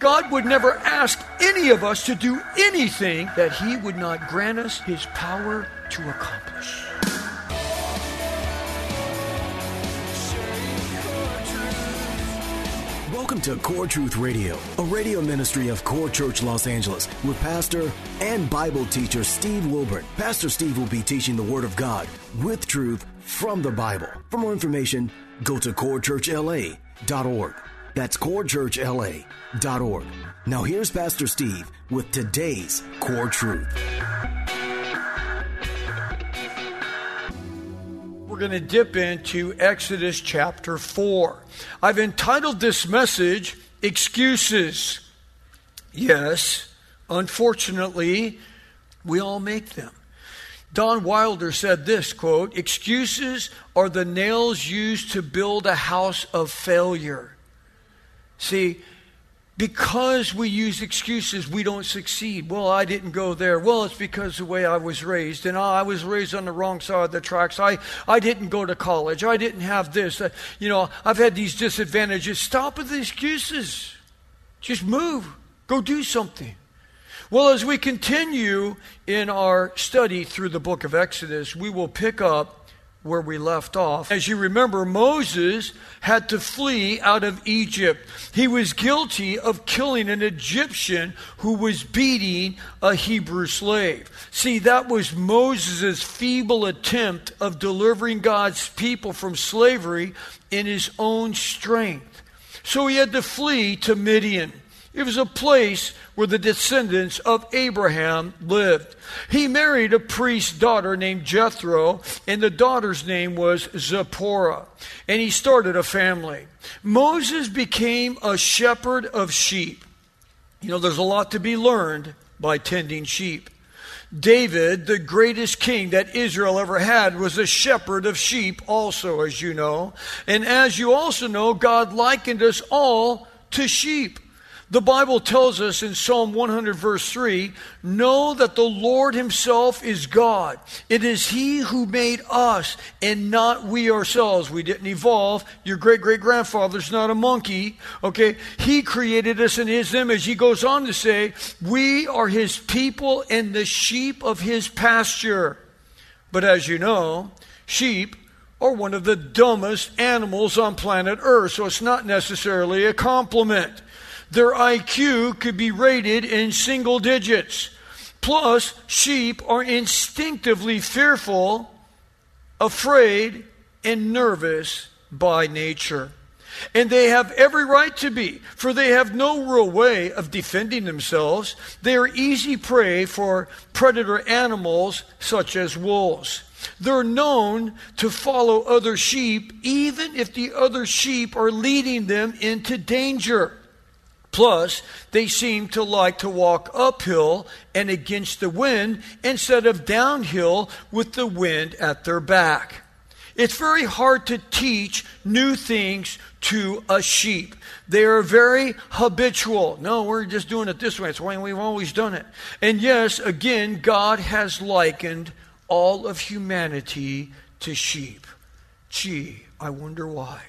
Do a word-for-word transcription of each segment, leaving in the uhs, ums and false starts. God would never ask any of us to do anything that he would not grant us his power to accomplish. Welcome to Core Truth Radio, a radio ministry of Core Church Los Angeles with pastor and Bible teacher Steve Wilburn. Pastor Steve will be teaching the Word of God with truth from the Bible. For more information, go to core church l a dot org. That's core church l a dot org. Now here's Pastor Steve with today's Core Truth. We're going to dip into Exodus chapter four. I've entitled this message, Excuses. Yes, unfortunately, we all make them. Don Wilder said this, quote, "Excuses are the nails used to build a house of failure." See, because we use excuses, we don't succeed. Well, I didn't go there. Well, it's because of the way I was raised. And I was raised on the wrong side of the tracks. I, I didn't go to college. I didn't have this. Uh, you know, I've had these disadvantages. Stop with the excuses. Just move. Go do something. Well, as we continue in our study through the book of Exodus, we will pick up where we left off. As you remember, Moses had to flee out of Egypt. He was guilty of killing an Egyptian who was beating a Hebrew slave. See, that was Moses' feeble attempt of delivering God's people from slavery in his own strength. So he had to flee to Midian. It was a place where the descendants of Abraham lived. He married a priest's daughter named Jethro, and the daughter's name was Zipporah, and he started a family. Moses became a shepherd of sheep. You know, there's a lot to be learned by tending sheep. David, the greatest king that Israel ever had, was a shepherd of sheep also, as you know. And as you also know, God likened us all to sheep. The Bible tells us in Psalm one hundred verse three, "Know that the Lord himself is God. It is he who made us and not we ourselves." We didn't evolve. Your great-great-grandfather's not a monkey. Okay? He created us in his image. He goes on to say, "We are his people and the sheep of his pasture." But as you know, sheep are one of the dumbest animals on planet Earth, so it's not necessarily a compliment. Their I Q could be rated in single digits. Plus, sheep are instinctively fearful, afraid, and nervous by nature. And they have every right to be, for they have no real way of defending themselves. They are easy prey for predator animals such as wolves. They're known to follow other sheep, even if the other sheep are leading them into danger. Plus, they seem to like to walk uphill and against the wind instead of downhill with the wind at their back. It's very hard to teach new things to a sheep. They are very habitual. No, we're just doing it this way. It's the way we've always done it. And yes, again, God has likened all of humanity to sheep. Gee, I wonder why.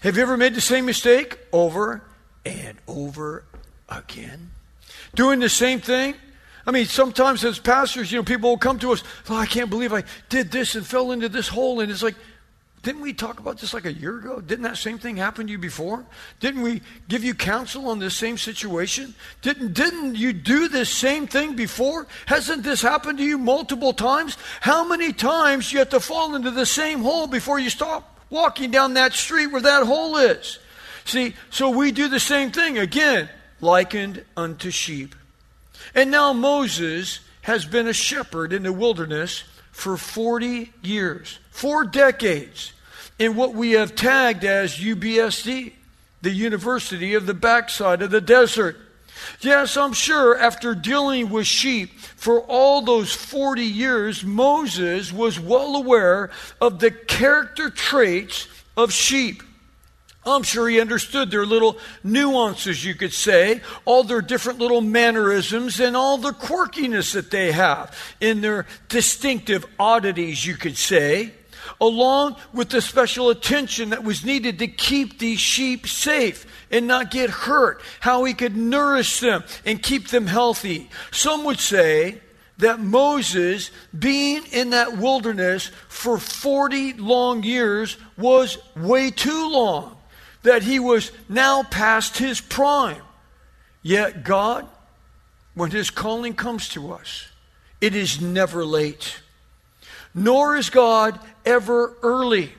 Have you ever made the same mistake over and over again, doing the same thing? I mean, sometimes as pastors, you know, people will come to us, "Oh, I can't believe I did this and fell into this hole." And it's like, didn't we talk about this like a year ago? Didn't that same thing happen to you before? Didn't we give you counsel on this same situation? Didn't didn't you do this same thing before? Hasn't this happened to you multiple times? How many times do you have to fall into the same hole before you stop walking down that street where that hole is? See, so we do the same thing, again, likened unto sheep. And now Moses has been a shepherd in the wilderness for forty years, four decades, in what we have tagged as U B S D, the university of the backside of the desert. Yes, I'm sure after dealing with sheep for all those forty years, Moses was well aware of the character traits of sheep. I'm sure he understood their little nuances, you could say, all their different little mannerisms and all the quirkiness that they have in their distinctive oddities, you could say, along with the special attention that was needed to keep these sheep safe and not get hurt, how he could nourish them and keep them healthy. Some would say that Moses, being in that wilderness for forty long years, was way too long, that he was now past his prime. Yet God, when his calling comes to us, it is never late. Nor is God ever early.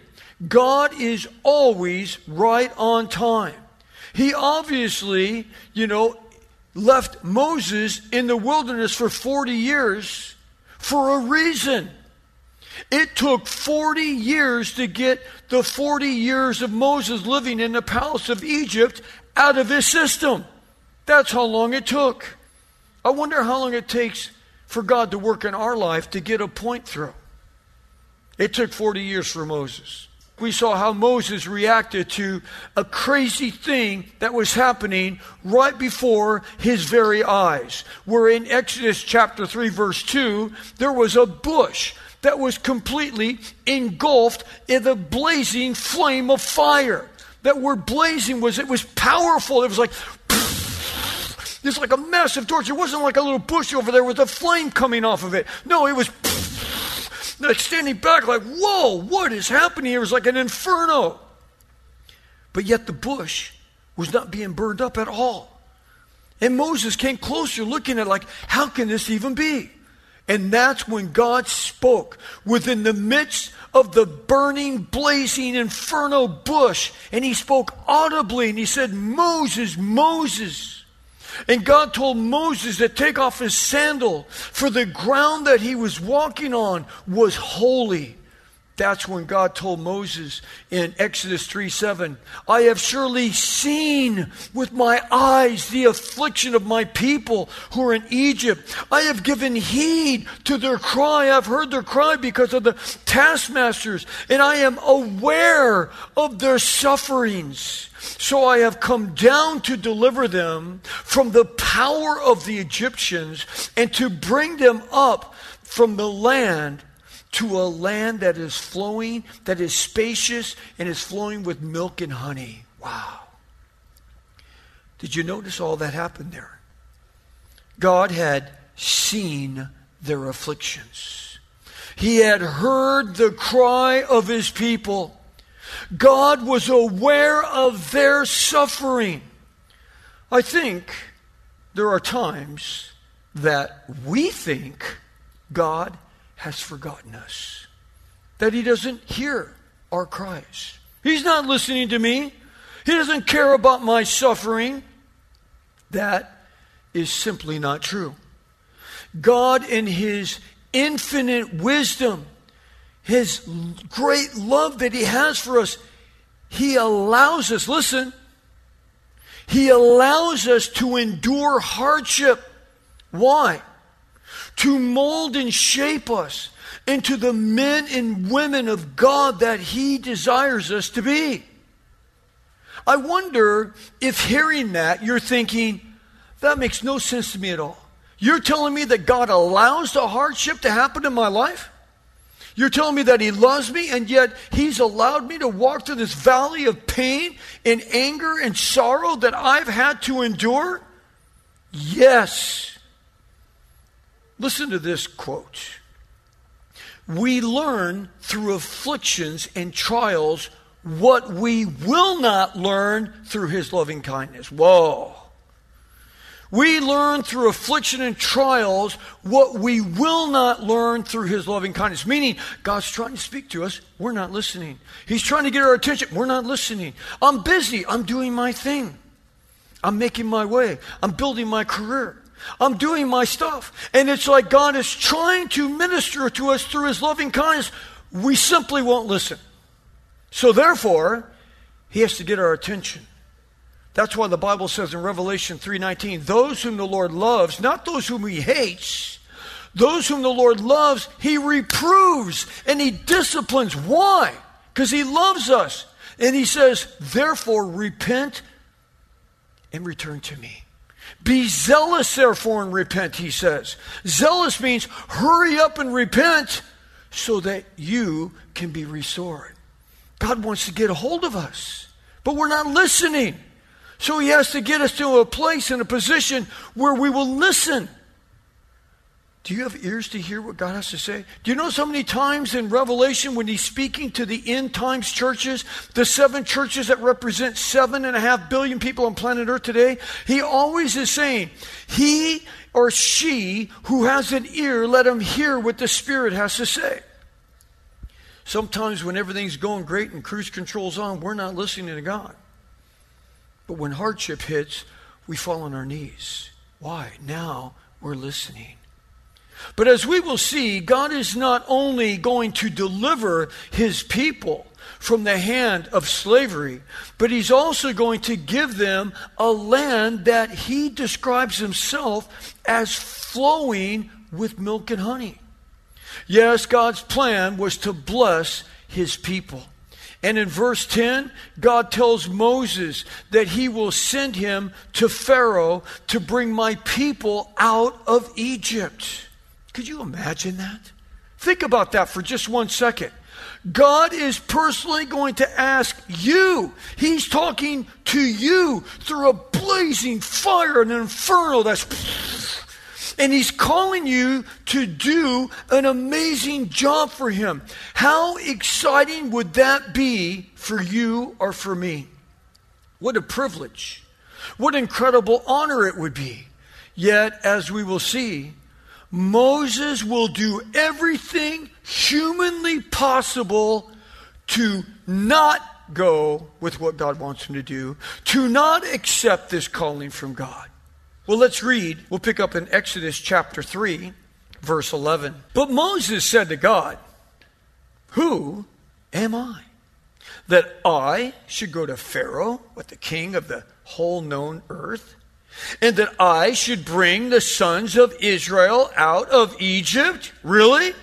God is always right on time. He obviously, you know, left Moses in the wilderness for forty years for a reason. It took forty years to get the forty years of Moses living in the palace of Egypt out of his system. That's how long it took. I wonder how long it takes for God to work in our life to get a point through. It took forty years for Moses. We saw how Moses reacted to a crazy thing that was happening right before his very eyes. Where in Exodus chapter three, verse two, there was a bush that was completely engulfed in the blazing flame of fire. That word blazing was, it was powerful. It was like, pfft, it's like a massive torch. It wasn't like a little bush over there with a flame coming off of it. No, it was pfft, like standing back like, whoa, what is happening here? It was like an inferno. But yet the bush was not being burned up at all. And Moses came closer looking at like, how can this even be? And that's when God spoke within the midst of the burning, blazing inferno bush. And he spoke audibly and he said, Moses, Moses. And God told Moses to take off his sandal, for the ground that he was walking on was holy. That's when God told Moses in Exodus three seven, I have surely seen with my eyes the affliction of my people who are in Egypt. I have given heed to their cry. I've heard their cry because of the taskmasters, and I am aware of their sufferings. So I have come down to deliver them from the power of the Egyptians and to bring them up from the land to a land that is flowing, that is spacious, and is flowing with milk and honey. Wow. Did you notice all that happened there? God had seen their afflictions. He had heard the cry of his people. God was aware of their suffering. I think there are times that we think God has forgotten us, that he doesn't hear our cries. He's not listening to me. He doesn't care about my suffering. That is simply not true. God, in his infinite wisdom, his great love that he has for us, he allows us, listen, he allows us to endure hardship. Why? To mold and shape us into the men and women of God that he desires us to be. I wonder if hearing that, you're thinking, that makes no sense to me at all. You're telling me that God allows the hardship to happen in my life? You're telling me that he loves me, and yet he's allowed me to walk through this valley of pain and anger and sorrow that I've had to endure? Yes. Listen to this quote. We learn through afflictions and trials what we will not learn through his loving kindness. Whoa. We learn through affliction and trials what we will not learn through his loving kindness. Meaning, God's trying to speak to us. We're not listening. He's trying to get our attention. We're not listening. I'm busy. I'm doing my thing. I'm making my way. I'm building my career. I'm doing my stuff. And it's like God is trying to minister to us through his loving kindness. We simply won't listen. So therefore, he has to get our attention. That's why the Bible says in Revelation three nineteen, those whom the Lord loves, not those whom he hates, those whom the Lord loves, he reproves and he disciplines. Why? Because he loves us. And he says, therefore, repent and return to me. Be zealous, therefore, and repent, he says. Zealous means hurry up and repent so that you can be restored. God wants to get a hold of us, but we're not listening. So he has to get us to a place and a position where we will listen. Do you have ears to hear what God has to say? Do you know so many times in Revelation when he's speaking to the end times churches, the seven churches that represent seven and a half billion people on planet Earth today, he always is saying, he or she who has an ear, let him hear what the Spirit has to say. Sometimes when everything's going great and cruise control's on, we're not listening to God. But when hardship hits, we fall on our knees. Why? Now we're listening. But as we will see, God is not only going to deliver his people from the hand of slavery, but he's also going to give them a land that he describes himself as flowing with milk and honey. Yes, God's plan was to bless his people. And in verse ten, God tells Moses that he will send him to Pharaoh to bring my people out of Egypt. Could you imagine that? Think about that for just one second. God is personally going to ask you. He's talking to you through a blazing fire and an inferno that's... And he's calling you to do an amazing job for him. How exciting would that be for you or for me? What a privilege. What incredible honor it would be. Yet, as we will see, Moses will do everything humanly possible to not go with what God wants him to do, to not accept this calling from God. Well, let's read. We'll pick up in Exodus chapter three, verse eleven. But Moses said to God, who am I, that I should go to Pharaoh, what, the king of the whole known earth, and that I should bring the sons of Israel out of Egypt? Really?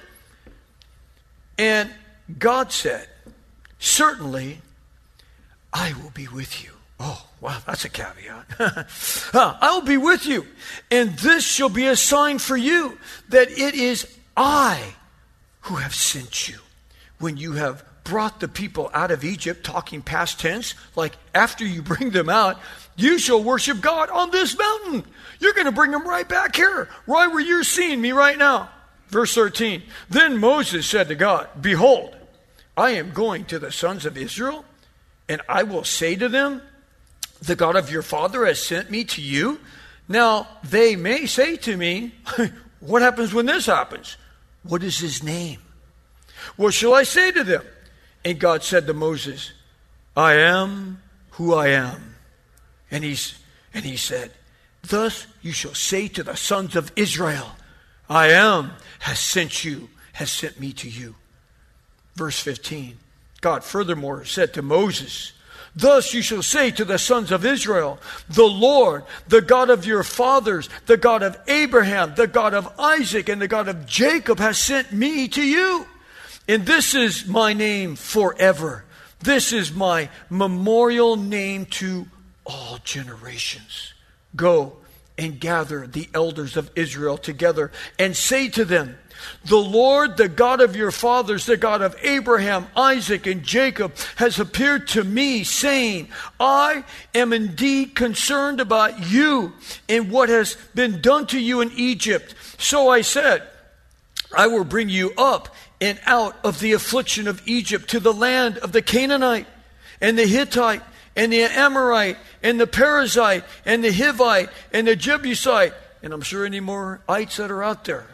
And God said, certainly I will be with you. Oh, wow, that's a caveat. huh, I will be with you, and this shall be a sign for you that it is I who have sent you. When you have brought the people out of Egypt, talking past tense, like after you bring them out, you shall worship God on this mountain. You're going to bring them right back here, right where you're seeing me right now. Verse thirteen, then Moses said to God, behold, I am going to the sons of Israel, and I will say to them, the God of your father has sent me to you. Now they may say to me, what happens when this happens? What is his name? What shall I say to them? And God said to Moses, I am who I am. And he's, and he said, thus you shall say to the sons of Israel, I am has sent you, has sent me to you. Verse fifteen, God furthermore said to Moses, thus you shall say to the sons of Israel, the Lord, the God of your fathers, the God of Abraham, the God of Isaac, and the God of Jacob has sent me to you. And this is my name forever. This is my memorial name to all generations. Go and gather the elders of Israel together and say to them, the Lord, the God of your fathers, the God of Abraham, Isaac, and Jacob, has appeared to me, saying, I am indeed concerned about you and what has been done to you in Egypt. So I said, I will bring you up and out of the affliction of Egypt to the land of the Canaanite and the Hittite and the Amorite and the Perizzite and the Hivite and the Jebusite, and I'm sure any more ites that are out there,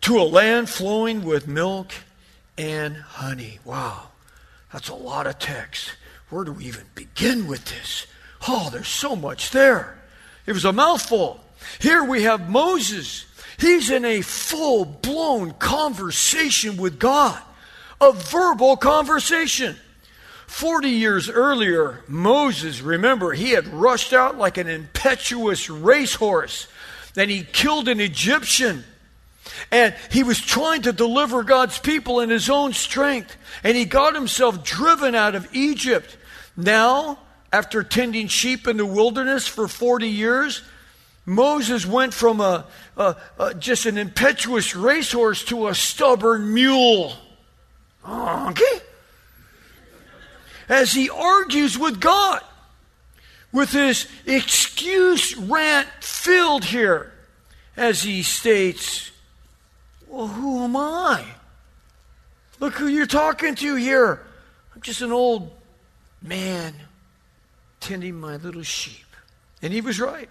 to a land flowing with milk and honey. Wow, that's a lot of text. Where do we even begin with this? Oh, there's so much there. It was a mouthful. Here we have Moses. He's in a full-blown conversation with God, a verbal conversation. Forty years earlier, Moses, remember, he had rushed out like an impetuous racehorse. Then he killed an Egyptian. And he was trying to deliver God's people in his own strength. And he got himself driven out of Egypt. Now, after tending sheep in the wilderness for forty years, Moses went from a, a, a just an impetuous racehorse to a stubborn mule. Oh, okay. As he argues with God, with his excuse rant filled here, as he states, well, who am I? Look who you're talking to here. I'm just an old man tending my little sheep. And he was right.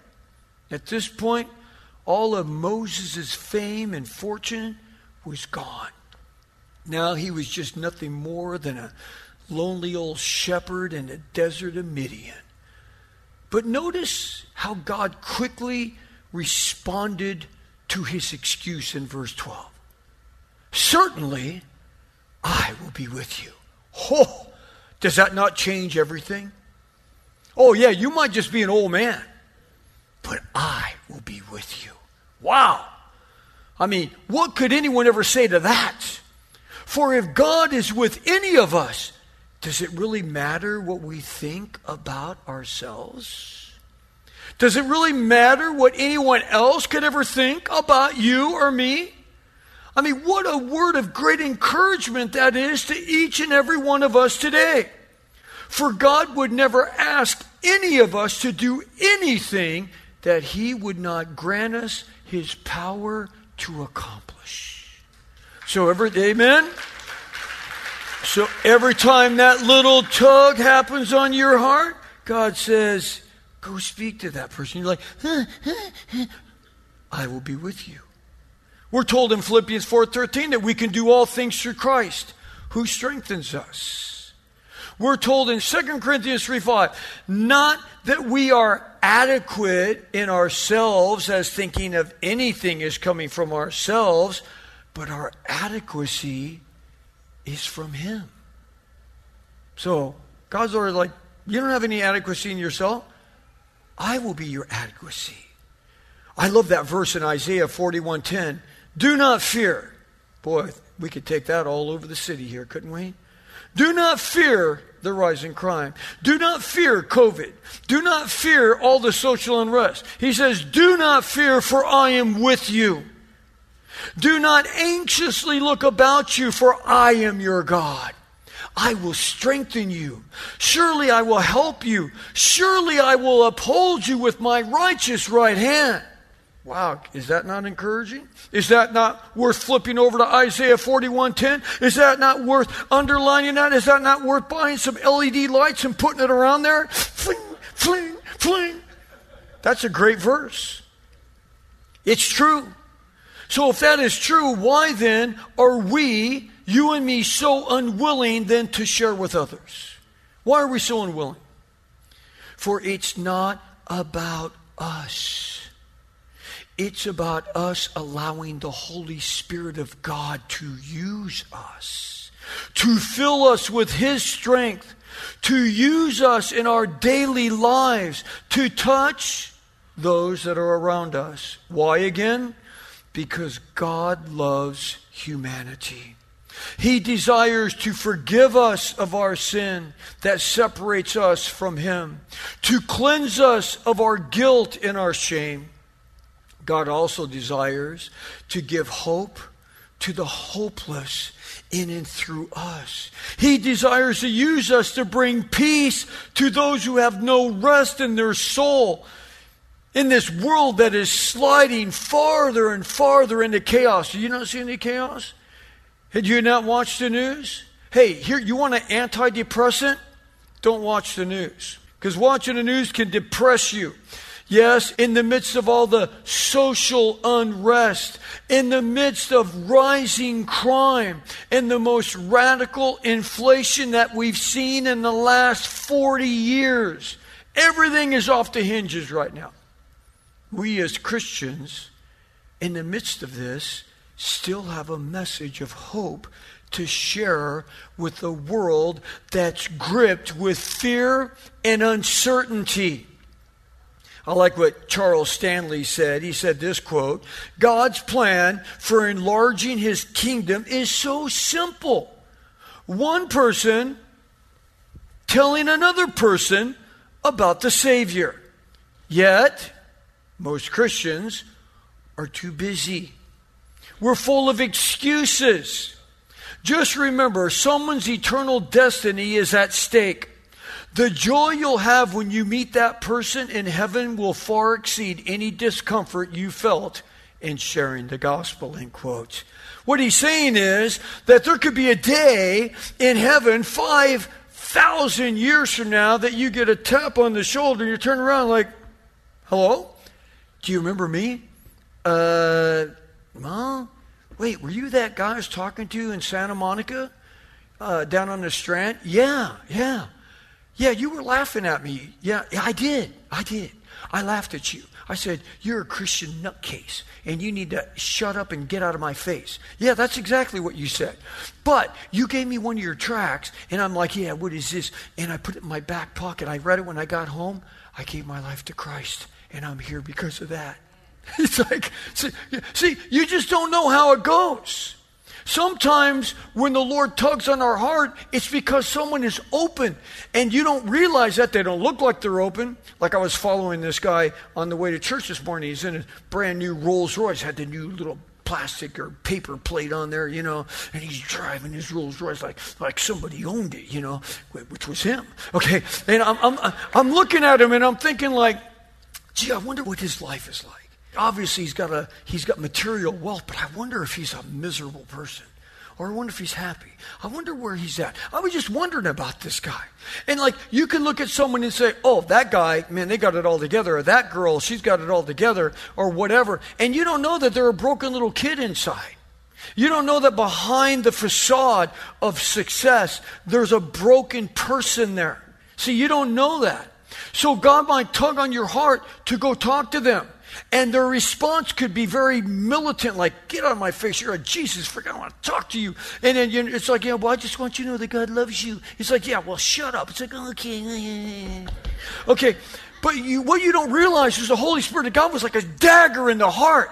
At this point, all of Moses' fame and fortune was gone. Now he was just nothing more than a lonely old shepherd in the desert of Midian. But notice how God quickly responded to his excuse in verse twelve. Certainly, I will be with you. Oh, does that not change everything? Oh, yeah, you might just be an old man, but I will be with you. Wow. I mean, what could anyone ever say to that? For if God is with any of us, does it really matter what we think about ourselves? Does it really matter what anyone else could ever think about you or me? I mean, what a word of great encouragement that is to each and every one of us today. For God would never ask any of us to do anything that He would not grant us His power to accomplish. So every day, amen? So every time that little tug happens on your heart, God says, go speak to that person. You're like, huh, huh, huh. I will be with you. We're told in Philippians four thirteen that we can do all things through Christ who strengthens us. We're told in Second Corinthians three five, not that we are adequate in ourselves as thinking of anything is coming from ourselves, but our adequacy is from Him. So God's already like, you don't have any adequacy in yourself. I will be your adequacy. I love that verse in Isaiah forty-one ten. Do not fear. Boy, we could take that all over the city here, couldn't we? Do not fear the rising crime. Do not fear COVID. Do not fear all the social unrest. He says, do not fear, for I am with you. Do not anxiously look about you, for I am your God. I will strengthen you. Surely I will help you. Surely I will uphold you with my righteous right hand. Wow, is that not encouraging? Is that not worth flipping over to Isaiah forty-one ten? Is that not worth underlining that? Is that not worth buying some L E D lights and putting it around there? Fling, fling, fling. That's a great verse. It's true. So if that is true, why then are we, you and me, so unwilling then to share with others? Why are we so unwilling? For it's not about us. It's about us allowing the Holy Spirit of God to use us, to fill us with His strength, to use us in our daily lives, to touch those that are around us. Why again? Because God loves humanity. He desires to forgive us of our sin that separates us from Him, to cleanse us of our guilt and our shame. God also desires to give hope to the hopeless in and through us. He desires to use us to bring peace to those who have no rest in their soul, in this world that is sliding farther and farther into chaos. Do you not see any chaos? Had you not watched the news? Hey, here, you want an antidepressant? Don't watch the news. Because watching the news can depress you. Yes, in the midst of all the social unrest, in the midst of rising crime, and the most radical inflation that we've seen in the last forty years, everything is off the hinges right now. We as Christians, in the midst of this, still have a message of hope to share with the world that's gripped with fear and uncertainty. I like what Charles Stanley said. He said this quote, "God's plan for enlarging his kingdom is so simple. One person telling another person about the Savior. Yet, most Christians are too busy. We're full of excuses. Just remember, someone's eternal destiny is at stake. The joy you'll have when you meet that person in heaven will far exceed any discomfort you felt in sharing the gospel," in quotes. What he's saying is that there could be a day in heaven five thousand years from now that you get a tap on the shoulder and you turn around like, "Hello? Do you remember me? Uh, Mom? Wait, were you that guy I was talking to in Santa Monica? Uh, down on the Strand? Yeah, yeah. Yeah, you were laughing at me. Yeah, I did. I did. I laughed at you. I said, you're a Christian nutcase, and you need to shut up and get out of my face. Yeah, that's exactly what you said. But you gave me one of your tracts, and I'm like, yeah, what is this? And I put it in my back pocket. I read it when I got home. I gave my life to Christ, and I'm here because of that." It's like, see, you just don't know how it goes. Sometimes when the Lord tugs on our heart, it's because someone is open and you don't realize that. They don't look like they're open. Like I was following this guy on the way to church this morning. He's in a brand new Rolls Royce, had the new little plastic or paper plate on there, you know, and he's driving his Rolls Royce like, like somebody owned it, you know, which was him. Okay. And I'm, I'm, I'm looking at him and I'm thinking like, gee, I wonder what his life is like. Obviously, he's got a he's got material wealth, but I wonder if he's a miserable person, or I wonder if he's happy. I wonder where he's at. I was just wondering about this guy. And like, you can look at someone and say, "Oh, that guy, man, they got it all together," or "that girl, she's got it all together," or whatever. And you don't know that they're a broken little kid inside. You don't know that behind the facade of success, there's a broken person there. See, you don't know that. So God might tug on your heart to go talk to them. And their response could be very militant, like, "Get out of my face, you're a Jesus freak, I don't want to talk to you." And then you know, it's like, "Yeah, well, I just want you to know that God loves you." It's like, "Yeah, well, shut up." It's like, okay. Okay, but you, what you don't realize is the Holy Spirit of God was like a dagger in the heart.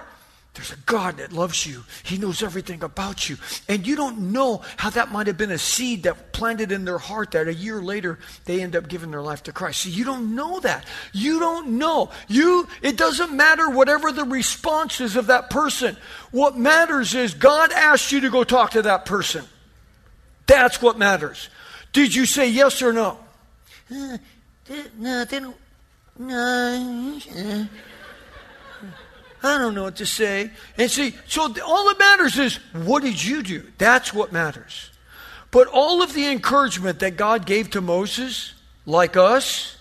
There's a God that loves you. He knows everything about you. And you don't know how that might have been a seed that planted in their heart that a year later they end up giving their life to Christ. So you don't know that. You don't know. You. It doesn't matter whatever the response is of that person. What matters is God asked you to go talk to that person. That's what matters. Did you say yes or no? Uh, they, no, they don't. No. Uh. I don't know what to say. And see, so all that matters is, what did you do? That's what matters. But all of the encouragement that God gave to Moses, like us,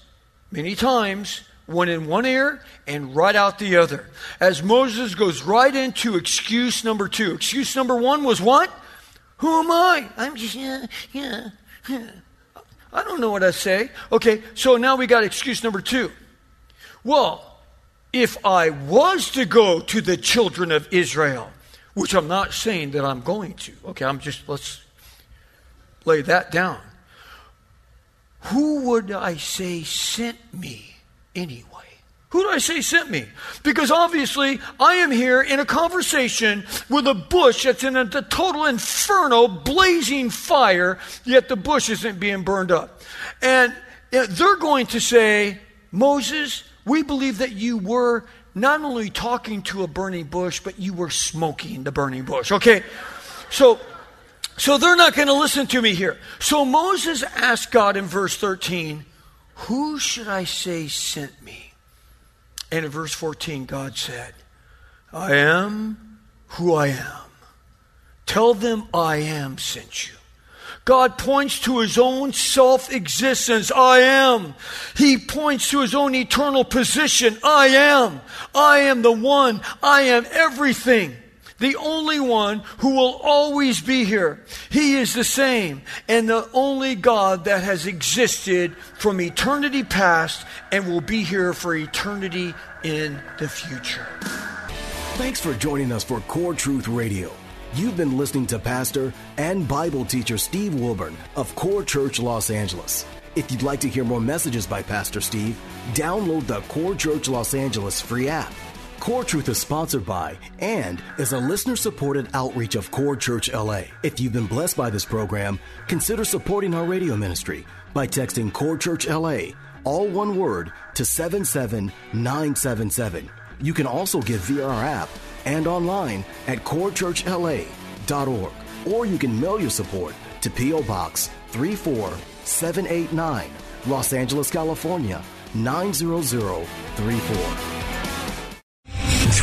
many times, went in one ear and right out the other. As Moses goes right into excuse number two. Excuse number one was what? Who am I? I'm just, yeah, yeah, yeah. I don't know what I say. Okay, so now we got excuse number two. Well, if I was to go to the children of Israel, which I'm not saying that I'm going to. Okay, I'm just, let's lay that down. Who would I say sent me anyway? Who do I say sent me? Because obviously I am here in a conversation with a bush that's in a total inferno, blazing fire, yet the bush isn't being burned up. And they're going to say, "Moses, we believe that you were not only talking to a burning bush, but you were smoking the burning bush." Okay, so so they're not going to listen to me here. So Moses asked God in verse thirteen, "Who should I say sent me?" And in verse fourteen, God said, "I am who I am. Tell them I am sent you." God points to his own self-existence. I am. He points to his own eternal position. I am. I am the one. I am everything. The only one who will always be here. He is the same. And the only God that has existed from eternity past and will be here for eternity in the future. Thanks for joining us for Core Truth Radio. You've been listening to Pastor and Bible teacher Steve Wilburn of Core Church Los Angeles. If you'd like to hear more messages by Pastor Steve, download the Core Church Los Angeles free app. Core Truth is sponsored by and is a listener-supported outreach of Core Church L A. If you've been blessed by this program, consider supporting our radio ministry by texting Core Church L A, all one word, to seven seven nine seven seven. You can also give via our app and online at core church l a dot org. Or you can mail your support to P O. Box three four seven eight nine, Los Angeles, California, nine zero zero three four.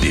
The